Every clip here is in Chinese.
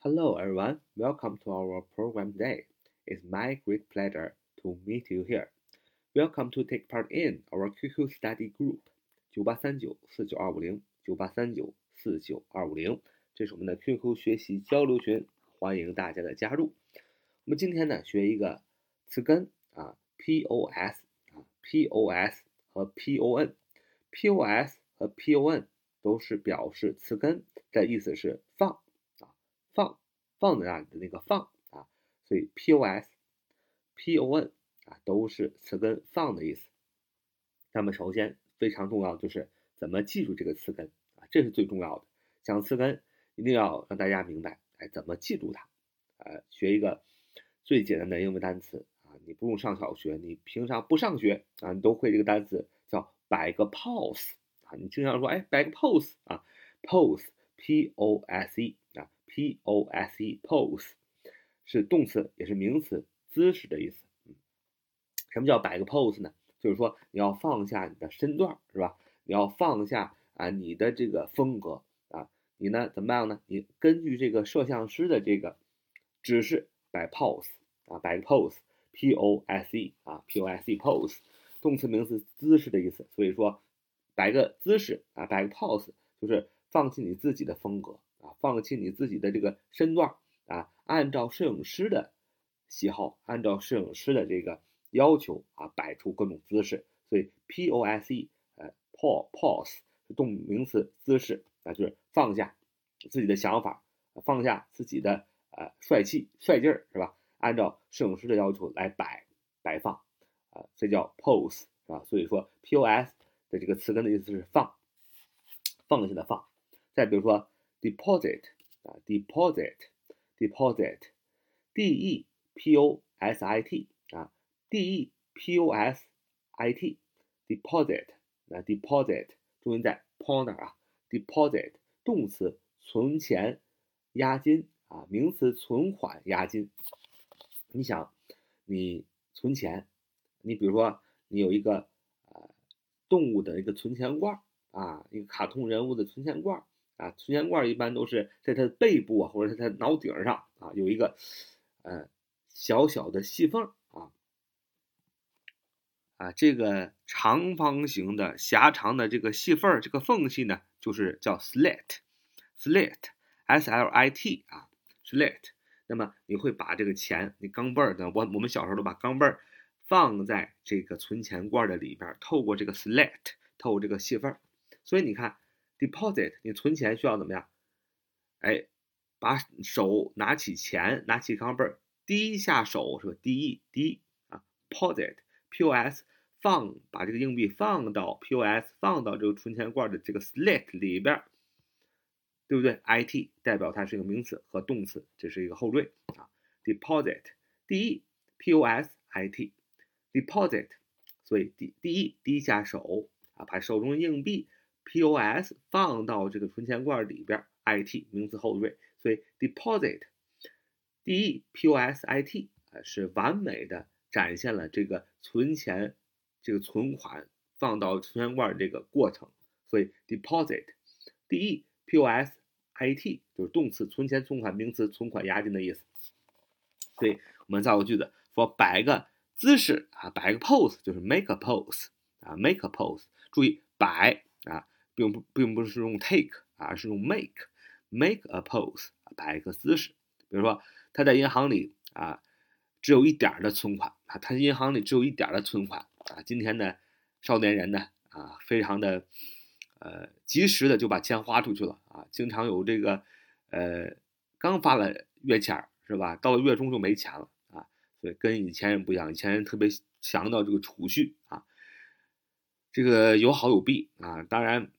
Hello everyone, welcome to our program today. It's my great pleasure to meet you here. Welcome to take part in our QQ study group 9839949250 9839949250，这是我们的 QQ 学习交流群，欢迎大家的加入。我们今天呢学一个词根啊 ，POS 啊 ，POS 和 PON， POS 和 PON 都是表示词根的意思是放。放在那里的那个放啊，所以 POS、PON 啊都是词根放的意思。那么首先非常重要就是怎么记住这个词根啊，这是最重要的。讲词根一定要让大家明白，哎，怎么记住它？学一个最简单的英文单词啊，你不用上小学，你平常不上学啊，你都会这个单词叫摆个 pose 啊。你经常说哎摆个 pose 啊 ，pose P-O-S-E 啊。POSE POSE 是动词也是名词，姿势的意思。什么叫摆个 POSE 呢？就是说你要放下你的身段，是吧？你要放下啊你的这个风格啊，你呢怎么样呢？你根据这个摄像师的这个指示摆 POSE 啊，摆个 POSE POSE 啊 POSE POSE 动词名词姿势的意思。所以说摆个姿势啊，摆个 POSE 就是放弃你自己的风格。啊，放弃你自己的这个身段啊，按照摄影师的喜好，按照摄影师的这个要求啊，摆出各种姿势。所以 POSE POSE 是动名词姿势啊，就是放下自己的想法，放下自己的帅气帅劲儿，是吧？按照摄影师的要求来摆放啊，这叫 pose 是吧？所以说 POS 的这个词根的意思是放下的放。再比如说Deposit 啊 ，deposit D-E-P-O-S-I-T 啊 D-E-P-O-S-I-T deposit 啊 ，deposit 重音在 PON 那儿啊 ，deposit 动词存钱押金啊，名词存款押金。你想，你存钱，你比如说你有一个动物的一个存钱罐啊，一个卡通人物的存钱罐。啊，存钱罐一般都是在它的背部啊，或者在它的脑顶上啊，有一个小小的细缝啊，这个长方形的狭长的这个细缝，这个缝隙呢，就是叫 slit S-L-I-T 啊 slit。那么你会把这个钱，你钢镚儿呢，我们小时候都把钢镚儿放在这个存钱罐的里边，透过这个 slit， 透过这个细缝。所以你看。Deposit 你存钱需要怎么样？哎，把手拿起钱，拿起钢镚儿，低下手，是吧？低啊 ，deposit POS 把这个硬币放到 POS 放到这个存钱罐的这个 slit 里边，对不对 ？IT 代表它是一个名词和动词，这是一个后缀啊。Deposit D E POS IT deposit， 所以 D E 低下手啊，把手中硬币。POS 放到这个存钱罐里边 ，IT 名词后缀，所以 deposit DEPOSIT 是完美的展现了这个存钱这个存款放到存钱罐这个过程，所以 deposit DEPOSIT 就是动词存钱存款，名词存款押金的意思。所以我们造个句子说摆个姿势啊，摆个 pose 就是 make a pose 啊 ，make a pose， 注意摆。啊，并不是用 take 啊，是用 make a pose 摆一个姿势。比如说他在银行里啊，只有一点的存款啊，他银行里只有一点的存款啊。今天的少年人呢啊，非常的及时的就把钱花出去了啊，经常有这个刚发了月钱是吧，到了月中就没钱了啊，所以跟以前人不一样，以前人特别强调这个储蓄啊。这个有好有弊啊，当然，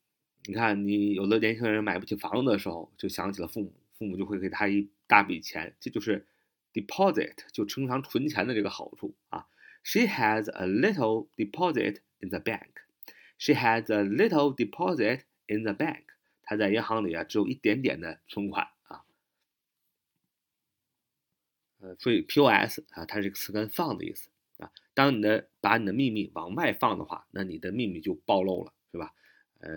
你看你有的年轻人买不起房子的时候，就想起了父母，父母就会给他一大笔钱，这就是 deposit， 就经常存钱的这个好处啊。She has a little deposit in the bank. She has a little deposit in the bank. 她在银行里啊，只有一点点的存款啊。所以 POS 啊，它是词根放的意思。当你把你的秘密往外放的话，那你的秘密就暴露了，是吧？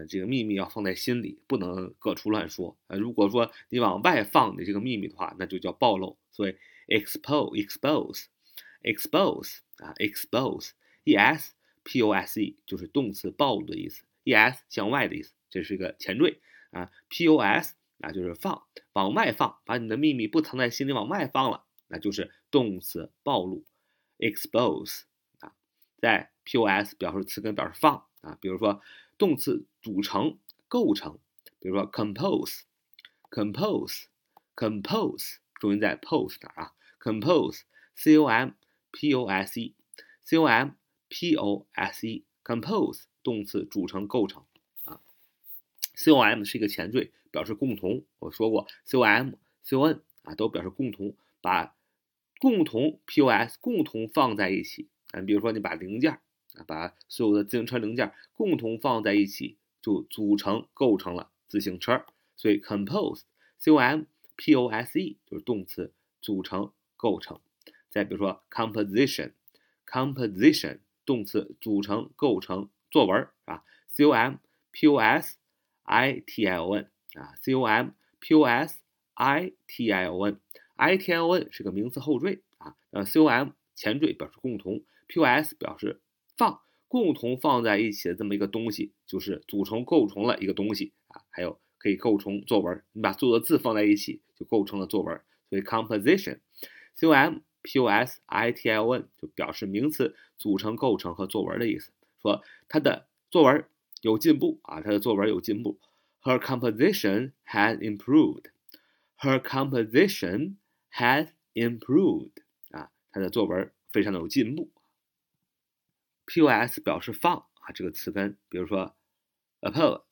这个秘密要放在心里，不能各处乱说。如果说你往外放的这个秘密的话，那就叫暴露。所以 expose expose，就是动词暴露的意思 ，es 向外的意思，这是一个前缀啊。pos 啊就是放，往外放，把你的秘密不藏在心里往外放了，那就是动词暴露 expose 啊。在 pos 表示词根表示放啊，比如说动词组成、构成，比如说 compose， 重音在 pose 哪儿啊 ？compose，compose，compose， compose 动词组成、构成啊。com 是一个前缀，表示共同。我说过 com、con 啊，都表示共同，把共同 pos 共同放在一起。比如说你把零件。把所有的自行车零件共同放在一起，就组成构成了自行车。所以 compose 就是动词组成构成。再比如说 composition 动词组成构成作文啊。composition 啊 composition ition 是个名词后缀啊。com 前缀表示共同， pos 表示放，共同放在一起的这么一个东西，就是组成构成了一个东西啊。还有可以构成作文，你把所有的字放在一起就构成了作文。所以 composition 就表示名词组成构成和作文的意思，说他的作文有进步啊，他的作文有进步。 Her composition has improved， Her composition has improved 啊，他的作文非常的有进步。POS 表示放啊，这个词根，比如说 oppose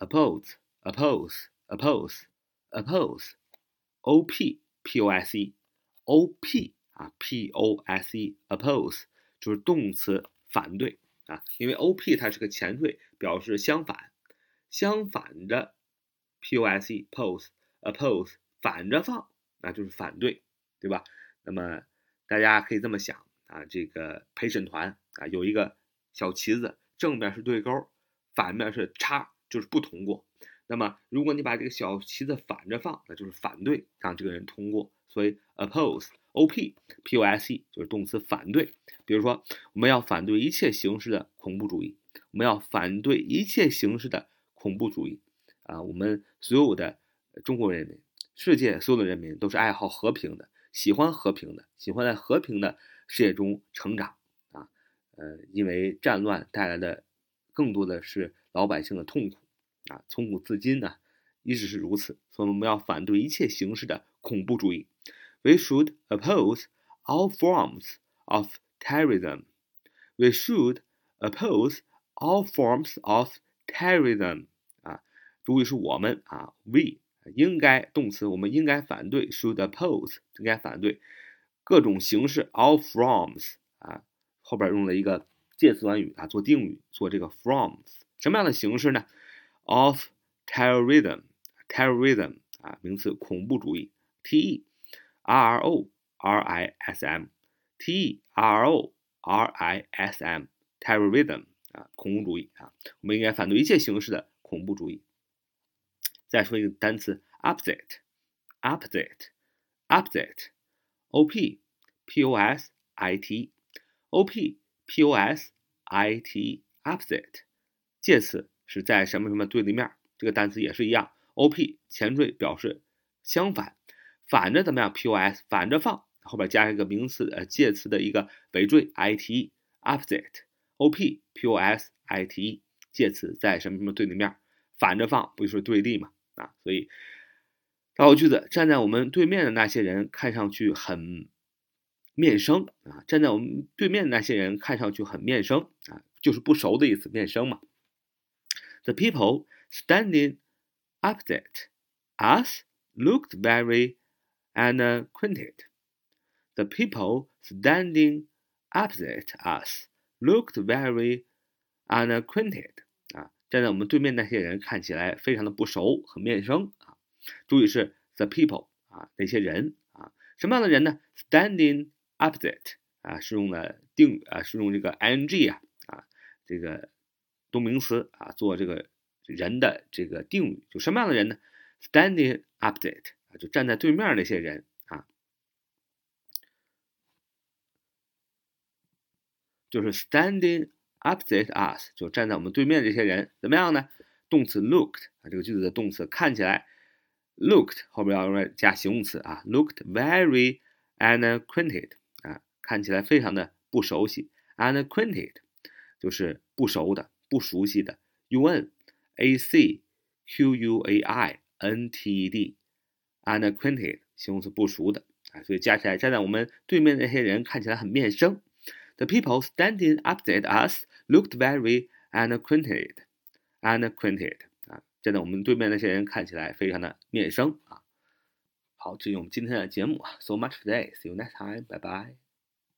oppose啊 pose oppose 就是动词反对啊，因为 op 它是个前缀，表示相反，相反着 pose pose oppose 反着放，那就是反对，对吧？那么大家可以这么想啊，这个陪审团啊有一个小旗子，正面是对勾，反面是叉，就是不通过。那么如果你把这个小旗子反着放，那就是反对，让这个人通过。所以 oppose oppose 就是动词反对。比如说我们要反对一切形式的恐怖主义，我们要反对一切形式的恐怖主义啊！我们所有的中国人民，世界所有的人民都是爱好和平的，喜欢和平的，喜欢在和平的世界中成长。因为战乱带来的更多的是老百姓的痛苦啊，从古至今呢一直是如此，所以我们要反对一切形式的恐怖主义。We should oppose all forms of terrorism. We should oppose all forms of terrorism. 啊，主语是我们啊 ，we 应该动词，我们应该反对 ，should oppose 应该反对各种形式 all forms 啊。后边用了一个介词短语啊，做定语，做这个 from 什么样的形式呢 ？Of terrorism 啊，名词恐怖主义 terrorism terrorism 啊，恐怖主义啊，我们应该反对一切形式的恐怖主义。再说一个单词 opposite opposit opposite opposite 介词是在什么什么对立面，这个单词也是一样 op 前缀表示相反，反着怎么样 pos 反着放，后边加一个名词介词的一个尾缀 ite opposite opposite 介词在什么什么对立面，反着放不就是对立嘛啊，所以造句子，站在我们对面的那些人看上去很面生啊，站在我们对面那些人看上去很面生啊，就是不熟的意思，面生嘛。The people standing opposite us looked very unacquainted. The people standing opposite us looked very unacquainted. 啊，站在我们对面那些人看起来非常的不熟，很面生啊。主语是 the people 啊，那些人啊，什么样的人呢 ？Standing opposite 啊，是用了定语啊，是用这个 ing 啊，这个动名词啊，做这个人的这个定语，就什么样的人呢 ？Standing opposite 啊，就站在对面那些人啊，就是 standing opposite us， 就站在我们对面这些人怎么样呢？动词 looked 啊，这个句子的动词看起来 looked 后边要加形容词啊 ，looked very unacquainted 啊，看起来非常的不熟悉 ，unacquainted 就是不熟的、不熟悉的 ，unacquainted unacquainted 形容词不熟的啊，所以加起来站在我们对面那些人看起来很面生。The people standing opposite us looked very unacquainted。Unacquainted 啊，站在我们对面那些人看起来非常的面生啊。好，这是我们今天的节目啊。So much for today. See you next time. Bye bye.